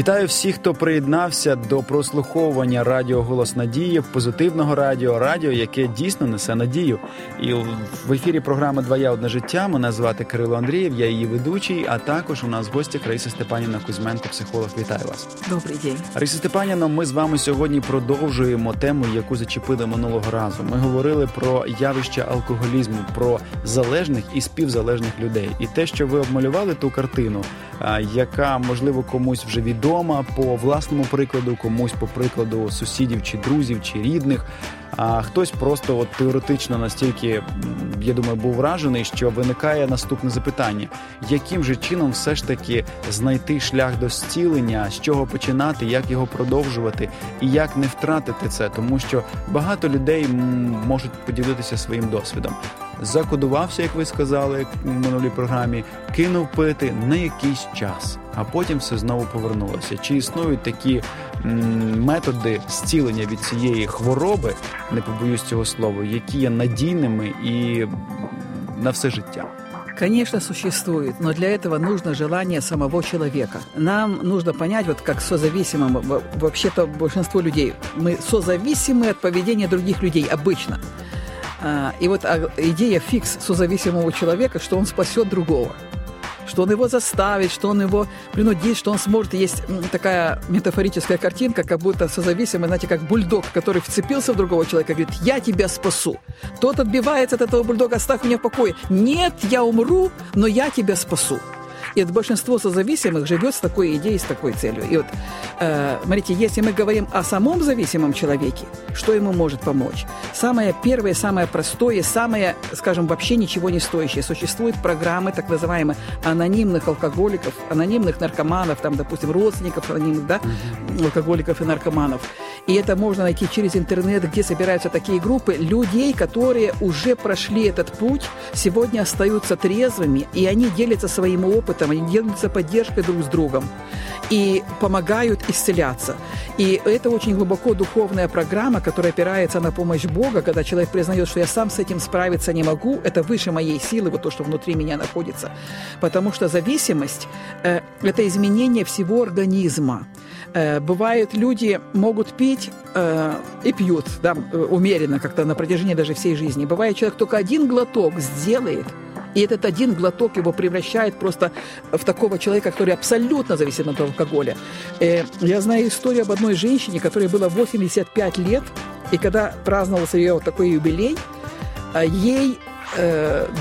Вітаю всіх, хто приєднався до прослуховування радіо «Голос Надії», позитивного радіо, радіо, яке дійсно несе надію. І в ефірі програми «Дває одне життя». Мене звати Кирило Андрієв, я її ведучий, а також у нас в гостях Криса Степаніна, Кузьменко, психолог. Вітаю вас. Добрий день. Криса Степаніна, ми з вами сьогодні продовжуємо тему, яку зачепили минулого разу. Ми говорили про явище алкоголізму, про залежних і співзалежних людей. І те, що ви обмалювали ту картину, яка, можливо, комусь вже відома по власному прикладу, комусь по прикладу сусідів чи друзів чи рідних, а хтось просто от теоретично настільки, я думаю, був вражений, що виникає наступне запитання. Яким же чином все ж таки знайти шлях до зцілення, з чого починати, як його продовжувати і як не втратити це? Тому що багато людей можуть поділитися своїм досвідом. Закодувався, як ви сказали в минулій програмі, кинув пити на якийсь час, а потім все знову повернулося. Чи існують такі методи зцілення від цієї хвороби, не побоюсь цього слова, які є надійними і на все життя? Конечно, существует, но для этого нужно желание самого человека. Нам нужно понять, вот как созависимым, вообще-то большинство людей, мы созависимы от поведения других людей обычно. И вот идея фикс созависимого человека, что он спасет другого, что он его заставит, что он его принудит, что он сможет. Есть такая метафорическая картинка, как будто созависимый, знаете, как бульдог, который вцепился в другого человека, говорит: «Я тебя спасу». Тот отбивается от этого бульдога: «Оставь меня в покое». «Нет, я умру, но я тебя спасу». И вот большинство созависимых живет с такой идеей, с такой целью. И вот, смотрите, если мы говорим о самом зависимом человеке, что ему может помочь? Самое первое, самое простое, самое, скажем, вообще ничего не стоящее. Существуют программы так называемых анонимных алкоголиков, анонимных наркоманов, там, допустим, родственников анонимных, да, алкоголиков и наркоманов. И это можно найти через интернет, где собираются такие группы людей, которые уже прошли этот путь, сегодня остаются трезвыми, и они делятся своим опытом, они делятся поддержкой друг с другом и помогают исцеляться. И это очень глубоко духовная программа, которая опирается на помощь Бога, когда человек признает, что я сам с этим справиться не могу, это выше моей силы, вот то, что внутри меня находится. Потому что зависимость – это изменение всего организма. Бывают люди могут пить и пьют, да, умеренно как-то на протяжении даже всей жизни. Бывает, человек только один глоток сделает, и этот один глоток его превращает просто в такого человека, который абсолютно зависит от алкоголя. Я знаю историю об одной женщине, которой было 85 лет, и когда праздновался ее вот такой юбилей, ей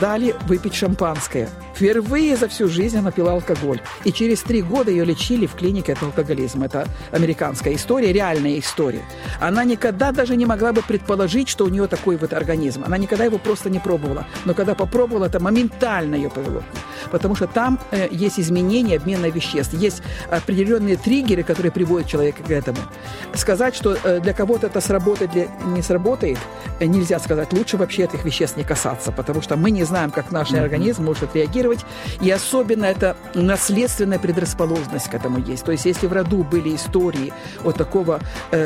дали выпить шампанское. Впервые за всю жизнь она пила алкоголь. И через 3 года ее лечили в клинике от алкоголизма. Это американская история, реальная история. Она никогда даже не могла бы предположить, что у нее такой вот организм. Она никогда его просто не пробовала. Но когда попробовала, это моментально ее повело. Потому что там есть изменения обмена веществ. Есть определенные триггеры, которые приводят человека к этому. Сказать, что для кого-то это сработает, для не сработает, нельзя сказать. Лучше вообще этих веществ не касаться. Потому что мы не знаем, как наш организм может отреагировать. И особенно это наследственная предрасположенность к этому есть. То есть если в роду были истории вот такого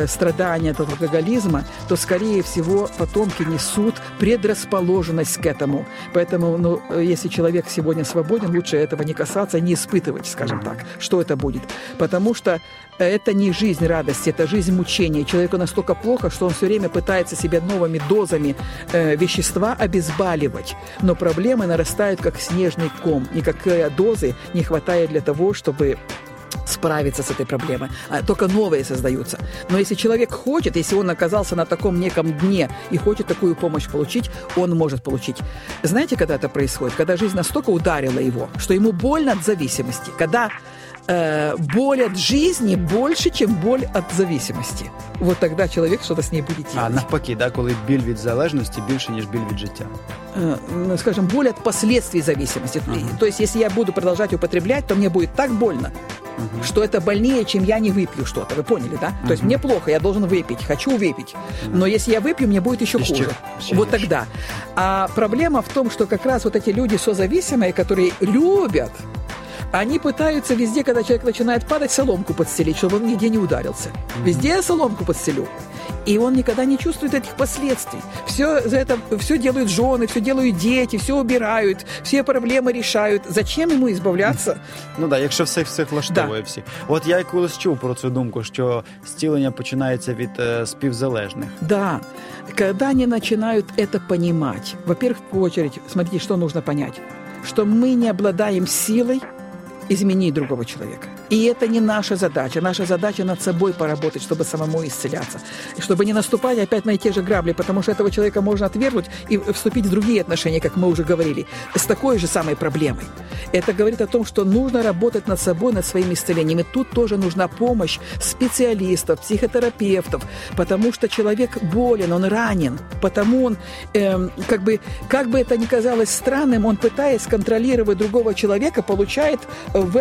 страдания от алкоголизма, то, скорее всего, потомки несут предрасположенность к этому. Поэтому, если человек сегодня свободен, лучше этого не касаться, не испытывать, скажем так, что это будет. Потому что это не жизнь радости, это жизнь мучения. Человеку настолько плохо, что он все время пытается себя новыми дозами вещества обезболивать. Но проблемы нарастают, как снежный ком. Никакой дозы не хватает для того, чтобы справиться с этой проблемой. Только новые создаются. Но если человек хочет, если он оказался на таком неком дне и хочет такую помощь получить, он может получить. Знаете, когда это происходит? Когда жизнь настолько ударила его, что ему больно от зависимости. Когда боль от жизни больше, чем боль от зависимости. Вот тогда человек что-то с ней будет делать. А навпаки, да, коли біль від залежності більше, ніж біль від життя. Скажем, боль от последствий зависимости. Uh-huh. То есть, если я буду продолжать употреблять, то мне будет так больно, uh-huh, что это больнее, чем я не выпью что-то. Вы поняли, да? Uh-huh. То есть, мне плохо, я должен выпить, хочу выпить. Uh-huh. Но если я выпью, мне будет еще хуже. Вот тогда. А проблема в том, что как раз вот эти люди созависимые, которые любят они пытаются везде, когда человек начинает падать, соломку подстелить, чтобы он нигде не ударился. Везде я соломку подстелю. И он никогда не чувствует этих последствий. Все за это, все делают жены, все делают дети, все убирают, все проблемы решают. Зачем ему избавляться? Ну да, якщо всіх влаштовує всі. От я й колись чув про цю думку, що зцілення починається від співзалежних. Да. Когда они начинают это понимать. Во-первых, в очередь, смотрите, что нужно понять. Что мы не обладаем силой изменить другого человека. И это не наша задача. Наша задача над собой поработать, чтобы самому исцеляться. Чтобы не наступать опять на те же грабли, потому что этого человека можно отвергнуть и вступить в другие отношения, как мы уже говорили, с такой же самой проблемой. Это говорит о том, что нужно работать над собой, над своим исцелением. И тут тоже нужна помощь специалистов, психотерапевтов, потому что человек болен, он ранен, потому он, как бы это ни казалось странным, он, пытаясь контролировать другого человека, получает в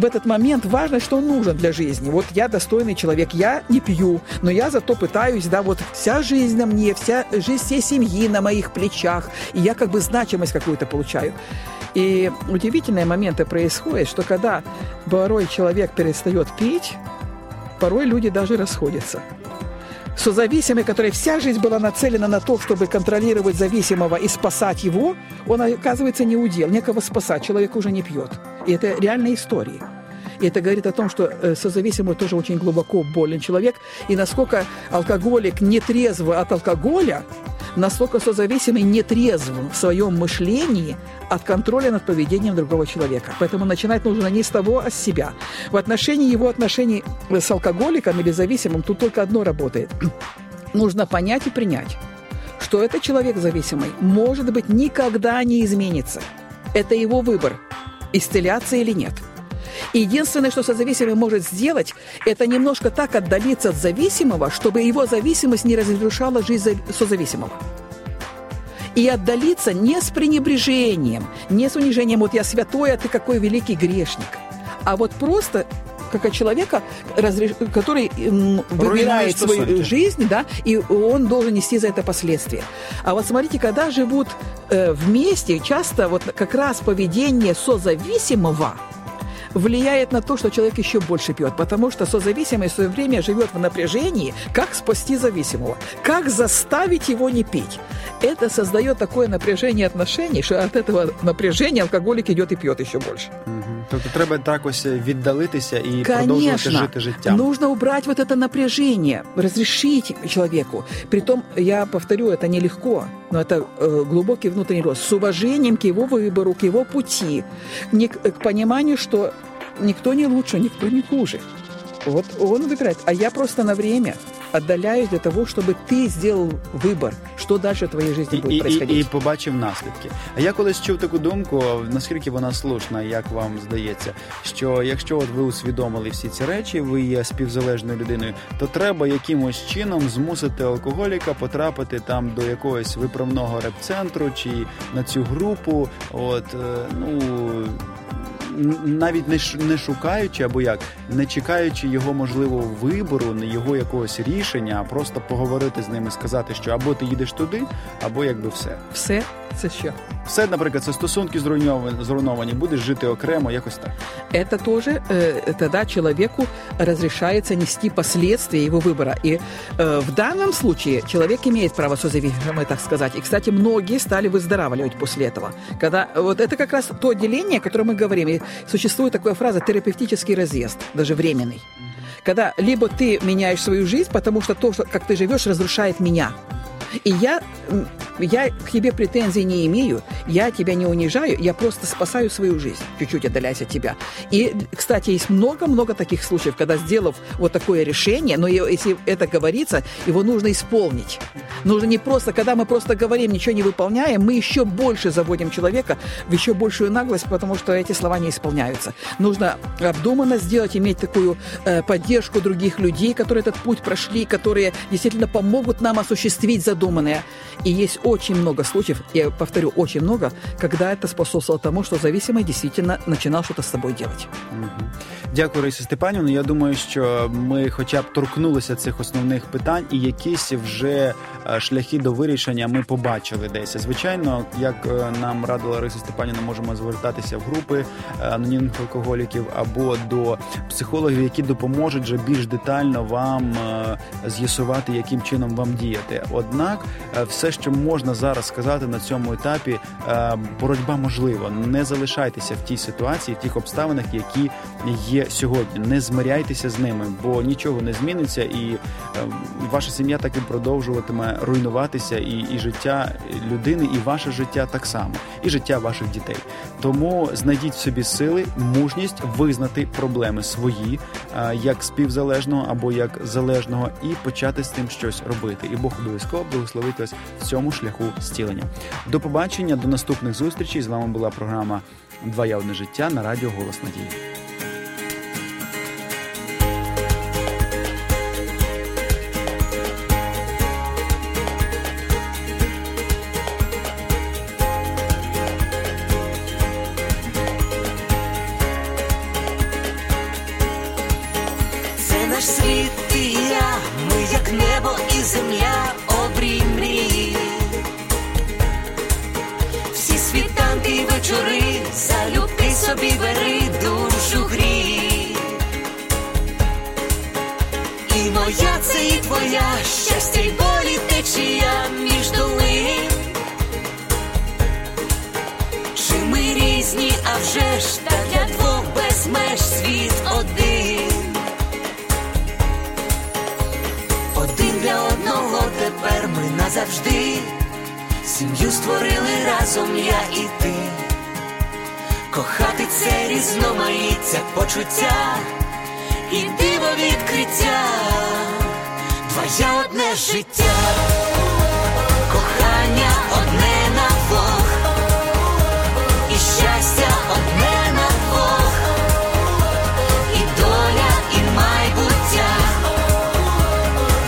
этот момент важно, что он нужен для жизни. Вот я достойный человек, я не пью, но я зато пытаюсь, да, вот вся жизнь на мне, вся жизнь всей семьи на моих плечах, и я как бы значимость какую-то получаю. И удивительные моменты происходят, что когда порой человек перестает пить, порой люди даже расходятся. Созависимый, который вся жизнь была нацелена на то, чтобы контролировать зависимого и спасать его, он оказывается не удел, некого спасать, человек уже не пьет. И это реальные истории. И это говорит о том, что созависимый тоже очень глубоко болен человек. И насколько алкоголик нетрезв от алкоголя, настолько созависимый нетрезв в своем мышлении от контроля над поведением другого человека. Поэтому начинать нужно не с того, а с себя. В отношении его отношений с алкоголиком или зависимым тут только одно работает. Нужно понять и принять, что этот человек зависимый, может быть, никогда не изменится. Это его выбор, исцеляться или нет. И единственное, что созависимый может сделать, это немножко так отдалиться от зависимого, чтобы его зависимость не разрушала жизнь созависимого. И отдалиться не с пренебрежением, не с унижением «вот я святой, а ты какой великий грешник», а вот просто как от человека, который выбирает свою жизнь, да, и он должен нести за это последствия. А вот смотрите, когда живут вместе, часто вот как раз поведение созависимого влияет на то, что человек еще больше пьет, потому что созависимый в свое время живет в напряжении, как спасти зависимого, как заставить его не пить. Это создает такое напряжение отношений, что от этого напряжения алкоголик идет и пьет еще больше. Угу. Тобто треба так ось віддалитися и продолжать жить життям. Нужно убрать вот это напряжение, разрешить человеку. Притом, я повторю, это нелегко, но это глубокий внутренний рост, с уважением к его выбору, к его пути, к пониманию, что никто не лучше, никто не хуже. Вот он выбирает, а я просто на время отдаляюсь для того, чтобы ти зробив вибір, що далі в твоїй житті буде происходити. І побачив наслідки. А я колись чув таку думку, наскільки вона слушна, як вам здається, що якщо от ви усвідомили всі ці речі, ви є співзалежною людиною, то треба якимось чином змусити алкоголіка потрапити там до якогось виправного реп-центру чи на цю групу, от, ну... навіть не шукаючи або як, не чекаючи його, можливо, вибору, не його якогось рішення, а просто поговорити з ними, сказати, що або ти їдеш туди, або якби все. Все? Це що? Все, наприклад, це стосунки зруйновані, будеш жити окремо, якось так. Это тоже, тогда человеку разрешается нести последствия его выбора. И в данном случае человек имеет право созависимое, так сказать. И, кстати, многие стали выздоравливать после этого. Когда, вот это как раз то деление, о котором мы говорим. И существует такая фраза «терапевтический разъезд», даже временный. Когда либо ты меняешь свою жизнь, потому что то, как ты живешь, разрушает меня. И я к тебе претензий не имею, я тебя не унижаю, я просто спасаю свою жизнь, чуть-чуть отдаляясь от тебя. И, кстати, есть много-много таких случаев, когда, сделав вот такое решение, но если это говорится, его нужно исполнить. Нужно не просто, когда мы просто говорим, ничего не выполняем, мы еще больше заводим человека в еще большую наглость, потому что эти слова не исполняются. Нужно обдуманно сделать, иметь такую поддержку других людей, которые этот путь прошли, которые действительно помогут нам осуществить задумку, необдуманное. И есть очень много случаев, я повторю, очень много, когда это способствовало тому, что зависимый действительно начинал что-то с собой делать. Дякую, Рисі Степанівно. Я думаю, що ми хоча б торкнулися цих основних питань, і якісь вже шляхи до вирішення ми побачили десь. Звичайно, як нам радила Рисі Степанівна, можемо звертатися в групи анонімних алкоголіків або до психологів, які допоможуть вже більш детально вам з'ясувати, яким чином вам діяти. Однак, все, що можна зараз сказати на цьому етапі, боротьба можлива. Не залишайтеся в тій ситуації, в тих обставинах, які є сьогодні. Не змиряйтеся з ними, бо нічого не зміниться, і ваша сім'я так і продовжуватиме руйнуватися, і життя людини, і ваше життя так само, і життя ваших дітей. Тому знайдіть в собі сили, мужність визнати проблеми свої, як співзалежного або як залежного, і почати з тим щось робити. І Бог обов'язково благословить вас в цьому шляху зцілення. До побачення, до наступних зустрічей. З вами була програма «Дває одне життя» на радіо «Голос Надії». Це наш світ і я, ми як небо і земля, обрій мрії. Всі світанки й вечори, залюбки собі бери, душу грій. І моя це і твоя, щастя й болі течія між долин. Чи ми різні, а вже ж, та для двох без меж світ один. Один для одного тепер ми назавжди. Сім'ю створили разом я і ти. Кохати це різноманіття почуття і диво відкриття. Двоє одне життя. Кохання одне на двох. І щастя одне на двох. І доля, і майбуття.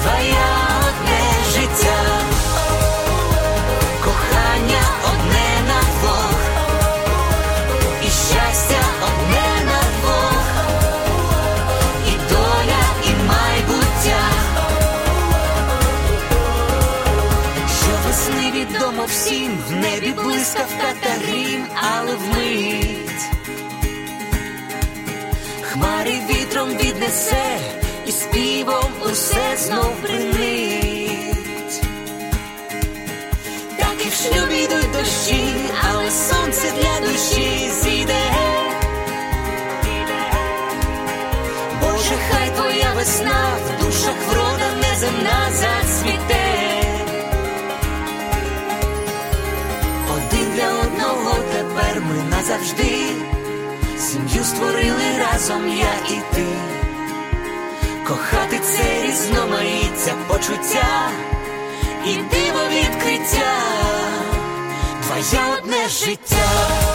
Двоє одне життя. Всім в небі блискавка та грім, але вмить хмари вітром віднесе, і співом усе знов принить. Так і в шлюбі йдуть дощі, але сонце для душі зійде. Боже, хай твоя весна в душах врода неземна зацвіте. Тепер ми назавжди, сім'ю створили разом я і ти. Кохати це різноманіття почуття і диво відкриття. Двоє одне життя.